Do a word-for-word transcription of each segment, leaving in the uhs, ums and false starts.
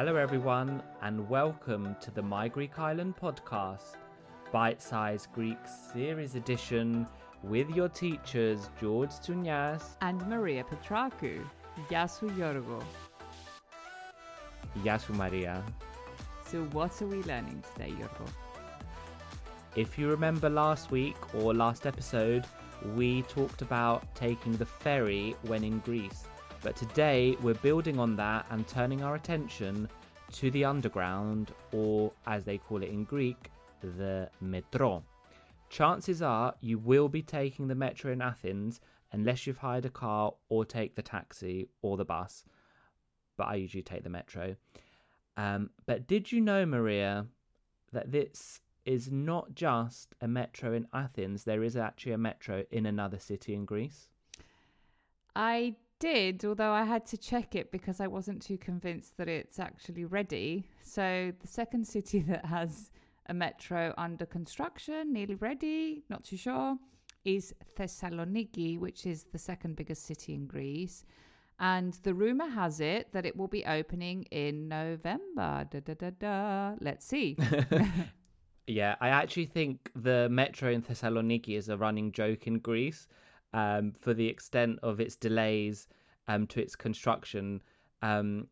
Hello everyone, and welcome to the My Greek Island podcast, bite-sized Greek series edition with your teachers George Tunyas and Maria Petraku. Γεια σου Γιώργο. Γεια σου, Maria. So what are we learning today, Yorgo? If you remember last week or last episode, we talked about taking the ferry when in Greece. But today we're building on that and turning our attention to the underground, or as they call it in Greek, the metro. Chances are you will be taking the metro in Athens unless you've hired a car or take the taxi or the bus. But I usually take the metro. Um, but did you know, Maria, that this is not just a metro in Athens? There is actually a metro in another city in Greece. I did, although I had to check it because I wasn't too convinced that it's actually ready. So the second city that has a metro under construction, nearly ready, not too sure, is Thessaloniki, which is the second biggest city in Greece. And the rumour has it that it will be opening in November. Da, da, da, da. Let's see. Yeah, I actually think the metro in Thessaloniki is a running joke in Greece um, for the extent of its delays um, to its construction. Um,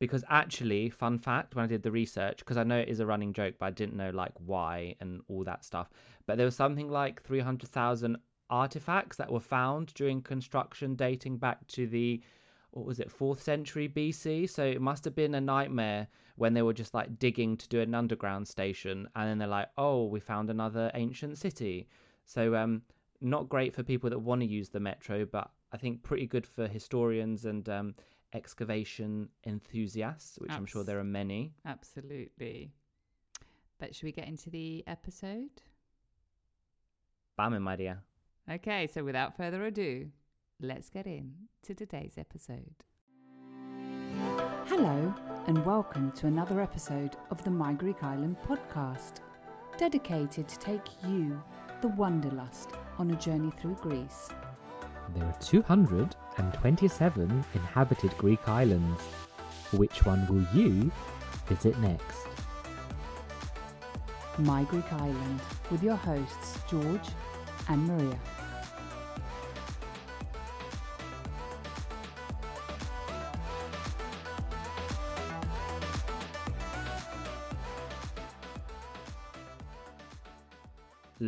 because actually, fun fact, when I did the research, because I know it is a running joke, but I didn't know like why and all that stuff. But there was something like three hundred thousand artifacts that were found during construction dating back to the what was it fourth century B C, so it must have been a nightmare when they were just like digging to do an underground station, and then they're like, oh, we found another ancient city. So um not great for people that want to use the metro, but I think pretty good for historians and um excavation enthusiasts, which Abs- I'm sure there are many. Absolutely. But should we get into the episode? Πάμε, Maria. Okay, so without further ado, let's get in to today's episode. Hello, and welcome to another episode of the My Greek Island podcast, dedicated to take you, the Wanderlust, on a journey through Greece. There are two hundred twenty-seven inhabited Greek islands. Which one will you visit next? My Greek Island, with your hosts, George and Maria.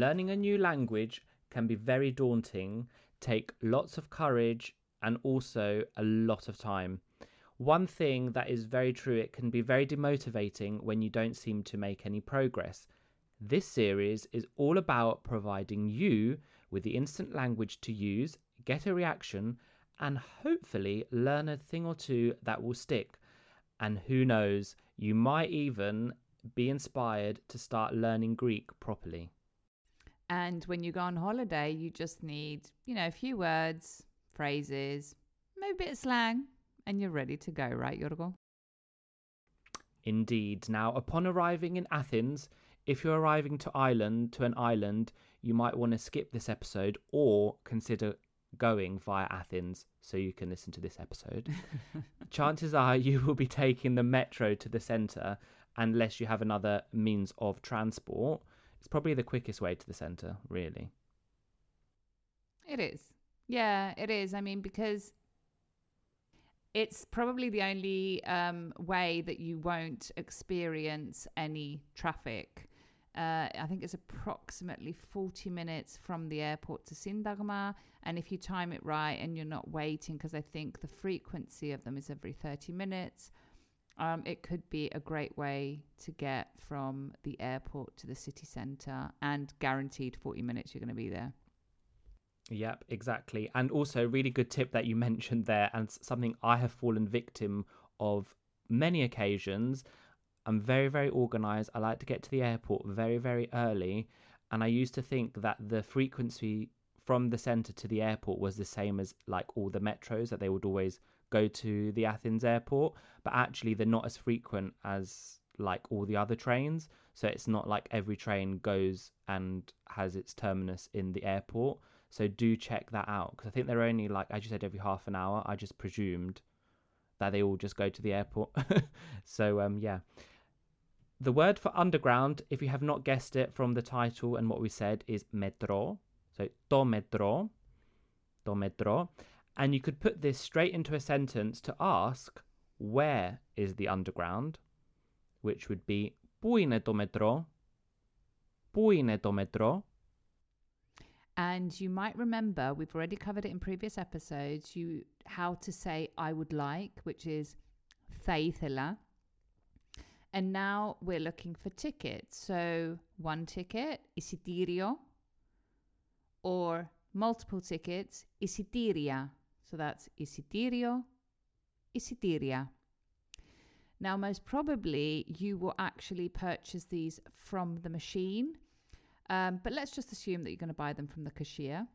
Learning a new language can be very daunting, take lots of courage, and also a lot of time. One thing that is very true, it can be very demotivating when you don't seem to make any progress. This series is all about providing you with the instant language to use, get a reaction, and hopefully learn a thing or two that will stick. And who knows, you might even be inspired to start learning Greek properly. And when you go on holiday, you just need, you know, a few words, phrases, maybe a bit of slang, and you're ready to go, right, Yorgo? Indeed. Now, upon arriving in Athens, if you're arriving to Ireland, to an island, you might want to skip this episode or consider going via Athens so you can listen to this episode. Chances are you will be taking the metro to the centre unless you have another means of transport. It's probably the quickest way to the centre, really. It is. Yeah, it is. I mean, because it's probably the only um, way that you won't experience any traffic. Uh, I think it's approximately forty minutes from the airport to Syntagma. And if you time it right and you're not waiting, because I think the frequency of them is every thirty minutes, um, it could be a great way to get from the airport to the city centre, and guaranteed forty minutes you're going to be there. Yep, exactly. And also, really good tip that you mentioned there, and something I have fallen victim of many occasions. I'm very, very organised. I like to get to the airport very, very early. And I used to think that the frequency from the centre to the airport was the same as like all the metros, that they would always go to the Athens airport. But actually, they're not as frequent as like all the other trains. So it's not like every train goes and has its terminus in the airport. So do check that out, because I think they're only, like, as you said, every half an hour. I just presumed that they all just go to the airport. So, um, yeah. The word for underground, if you have not guessed it from the title and what we said, is metro. So, to metro. To metro. And you could put this straight into a sentence to ask, where is the underground? Which would be, Πού είναι το μετρό? Πού είναι το μετρό? And you might remember, we've already covered it in previous episodes, you how to say I would like, which is θα ήθελα. And now we're looking for tickets. So one ticket, εισιτήριο, or multiple tickets, εισιτήρια. So that's εισιτήριο, εισιτήρια. Now, most probably, you will actually purchase these from the machine. Um, but let's just assume that you're going to buy them from the cashier,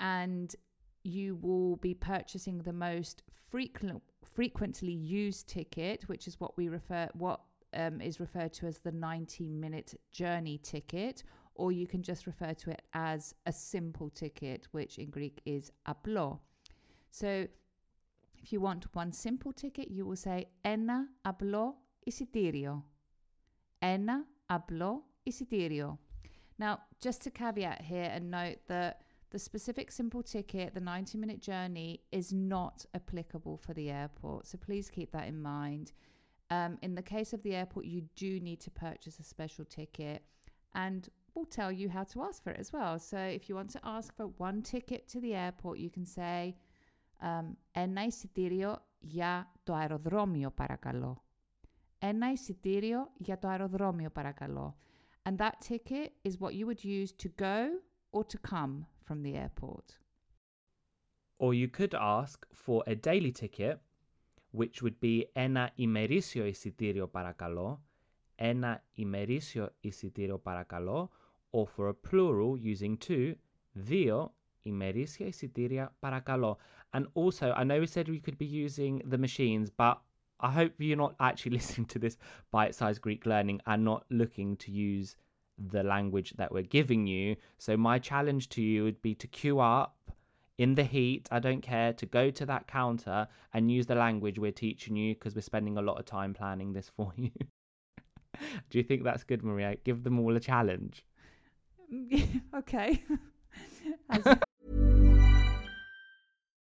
and you will be purchasing the most frequent, frequently used ticket, which is what we refer, what um, is referred to as the ninety minute journey ticket, or you can just refer to it as a simple ticket, which in Greek is aplo. So if you want one simple ticket, you will say ένα απλό εισιτήριο. Ένα απλό εισιτήριο. Now, just to caveat here and note that the specific simple ticket, the ninety minute journey, is not applicable for the airport. So please keep that in mind. Um, in the case of the airport, you do need to purchase a special ticket, and we'll tell you how to ask for it as well. So if you want to ask for one ticket to the airport, you can say, Ένα εισιτήριο για το αεροδρόμιο, παρακαλώ. Ένα εισιτήριο για το αεροδρόμιο, παρακαλώ. And that ticket is what you would use to go or to come from the airport. Or you could ask for a daily ticket, which would be ένα ημερήσιο εισιτήριο παρακαλώ, ένα ημερήσιο εισιτήριο παρακαλώ, or for a plural using two, δύο ημερήσια εισιτήρια παρακαλώ. And also, I know we said we could be using the machines, but I hope you're not actually listening to this bite-sized Greek learning and not looking to use the language that we're giving you. So my challenge to you would be to queue up in the heat, I don't care, to go to that counter and use the language we're teaching you, because we're spending a lot of time planning this for you. Do you think that's good, Maria? Give them all a challenge. Okay. As-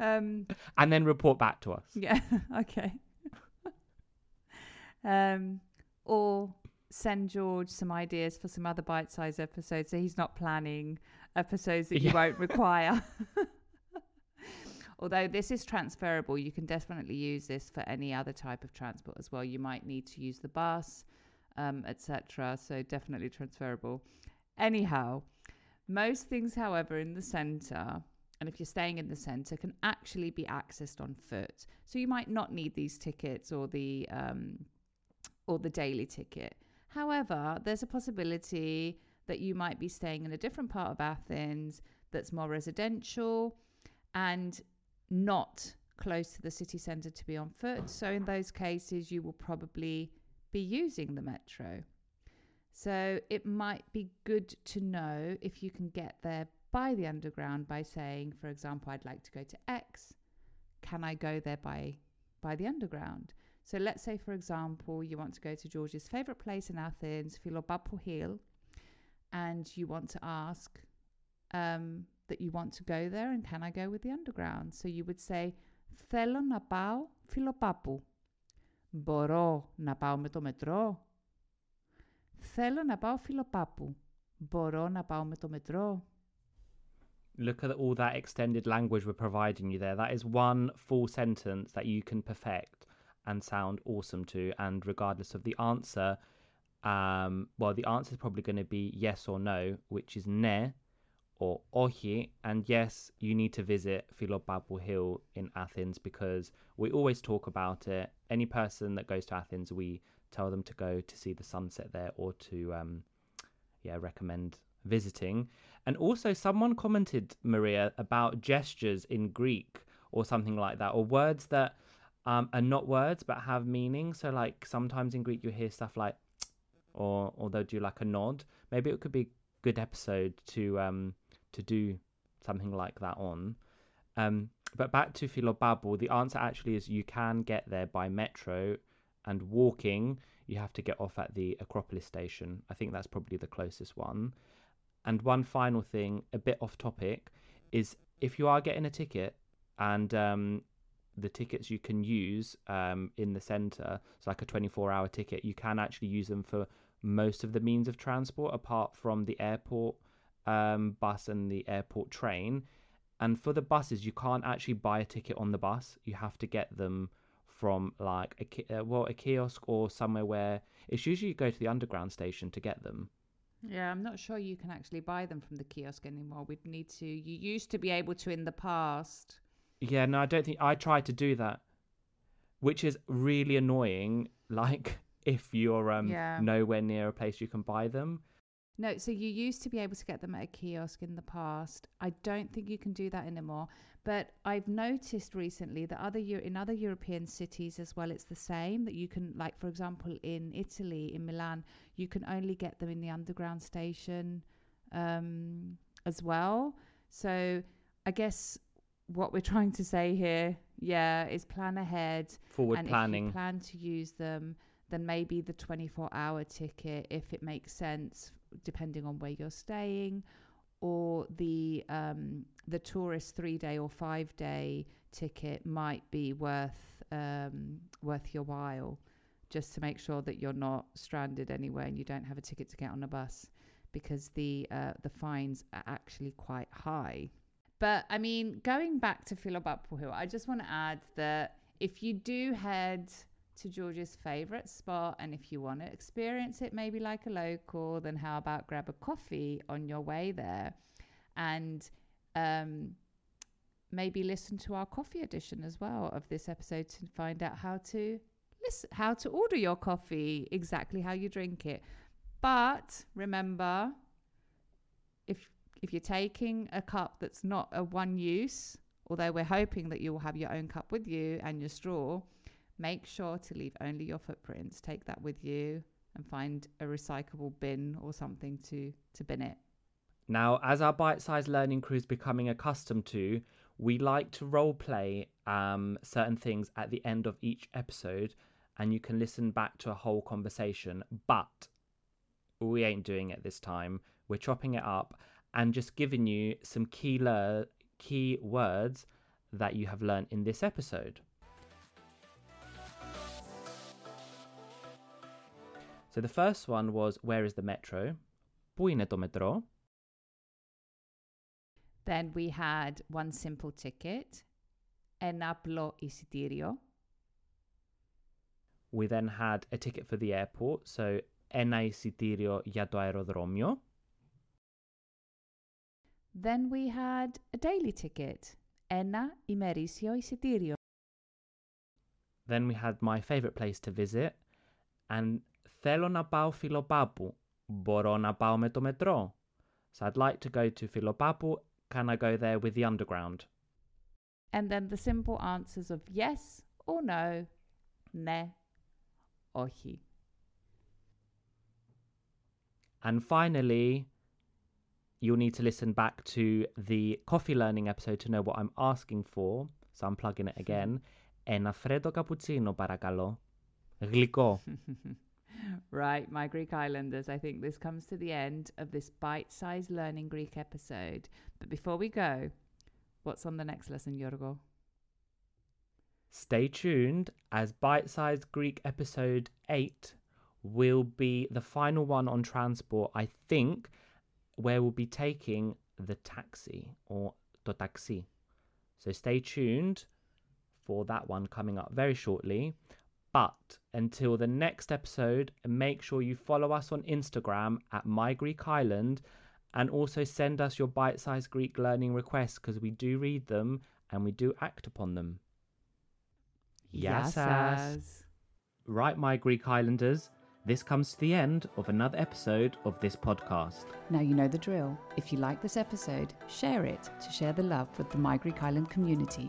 Um, and then report back to us. Yeah, okay. um, or send George some ideas for some other bite-sized episodes so he's not planning episodes that you yeah. won't require. Although this is transferable, you can definitely use this for any other type of transport as well. You might need to use the bus, um, et cetera. So definitely transferable. Anyhow, most things, however, in the centre, and if you're staying in the centre, can actually be accessed on foot. So you might not need these tickets or the um, or the daily ticket. However, there's a possibility that you might be staying in a different part of Athens that's more residential and not close to the city centre to be on foot. So in those cases, you will probably be using the metro. So it might be good to know if you can get there by the underground by saying, for example, I'd like to go to X. Can I go there by, by the underground? So let's say, for example, you want to go to George's favourite place in Athens, Filopappou Hill, and you want to ask... Um, that you want to go there and can I go with the underground? So you would say, θέλω να πάω Φιλοπάπου. Μπορώ να πάω με το μετρό? Θέλω να πάω Φιλοπάπου. Μπορώ να πάω με το μετρό? Look at all that extended language we're providing you there. That is one full sentence that you can perfect and sound awesome to. And regardless of the answer, um, well, the answer is probably going to be yes or no, which is ne, or ohi, and yes, you need to visit Filopappou Hill in Athens because we always talk about it. Any person that goes to Athens, we tell them to go to see the sunset there or to, um, yeah, recommend visiting. And also someone commented, Maria, about gestures in Greek or something like that, or words that um, are not words but have meaning. So like sometimes in Greek you hear stuff like, or, or they'll do like a nod. Maybe it could be a good episode to... Um, to do something like that on. Um, but back to Filopappou, the answer actually is you can get there by metro and walking. You have to get off at the Acropolis station. I think that's probably the closest one. And one final thing, a bit off topic, is if you are getting a ticket and um, the tickets you can use um, in the centre, it's like a twenty-four hour ticket, you can actually use them for most of the means of transport apart from the airport Um, bus and the airport train. And for the buses, you can't actually buy a ticket on the bus. You have to get them from like a ki- uh, well a kiosk or somewhere where it's usually you go to the underground station to get them. Yeah, I'm not sure you can actually buy them from the kiosk anymore. We'd need to. You used to be able to in the past. Yeah, no, I don't think I tried to do that, which is really annoying. Like if you're um yeah. nowhere near a place you can buy them. No, so you used to be able to get them at a kiosk in the past. I don't think you can do that anymore. But I've noticed recently that other Euro- in other European cities as well, it's the same, that you can, like, for example, in Italy, in Milan, you can only get them in the underground station um, as well. So I guess what we're trying to say here, yeah, is plan ahead. Forward and planning. If you plan to use them, then maybe the twenty-four hour ticket, if it makes sense, depending on where you're staying, or the um, the tourist three day or five day ticket might be worth um, worth your while, just to make sure that you're not stranded anywhere and you don't have a ticket to get on a bus, because the uh, the fines are actually quite high. But I mean, going back to Filopappou Hill, I just want to add that if you do head to George's favourite spot, and if you want to experience it maybe like a local, then how about grab a coffee on your way there and um, maybe listen to our coffee edition as well of this episode to find out how to listen, how to order your coffee, exactly how you drink it. But remember, if if you're taking a cup that's not a one use, although we're hoping that you will have your own cup with you and your straw, make sure to leave only your footprints. Take that with you and find a recyclable bin or something to, to bin it. Now, as our bite-sized learning crew is becoming accustomed to, we like to role-play um, certain things at the end of each episode, and you can listen back to a whole conversation. But we ain't doing it this time. We're chopping it up and just giving you some key, le- key words that you have learned in this episode. So the first one was, where is the metro? Πού είναι το μετρό? Then we had one simple ticket, ένα απλό εισιτήριο. We then had a ticket for the airport, so ένα εισιτήριο για το αεροδρόμιο. Then we had a daily ticket, ένα ημερήσιο εισιτήριο. Then we had my favorite place to visit, and θέλω να πάω Φιλοπάππου. Μπορώ να πάω με το μετρό? So I'd like to go to Filopappou. Can I go there with the underground? And then the simple answers of yes or no, ne, ohi. And finally, you'll need to listen back to the coffee learning episode to know what I'm asking for. So I'm plugging it again. Ένα φρέντο καπουτσίνο, παρακαλώ. Γλυκό. Right, my Greek Islanders, I think this comes to the end of this bite-sized learning Greek episode. But before we go, what's on the next lesson, Yorgo? Stay tuned, as bite-sized Greek episode eight will be the final one on transport, I think, where we'll be taking the taxi or το taxi. So stay tuned for that one coming up very shortly. But until the next episode, make sure you follow us on Instagram at My Greek Island, and also send us your bite-sized Greek learning requests, because we do read them and we do act upon them. Yassas! Right, My Greek Islanders, this comes to the end of another episode of this podcast. Now you know the drill. If you like this episode, share it to share the love with the My Greek Island community,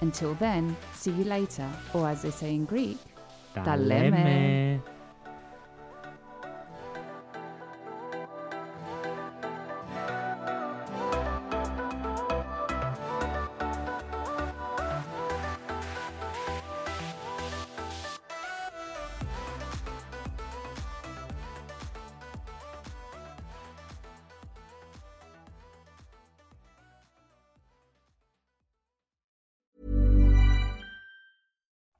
Until then, see you later, or as they say in Greek, ta leme.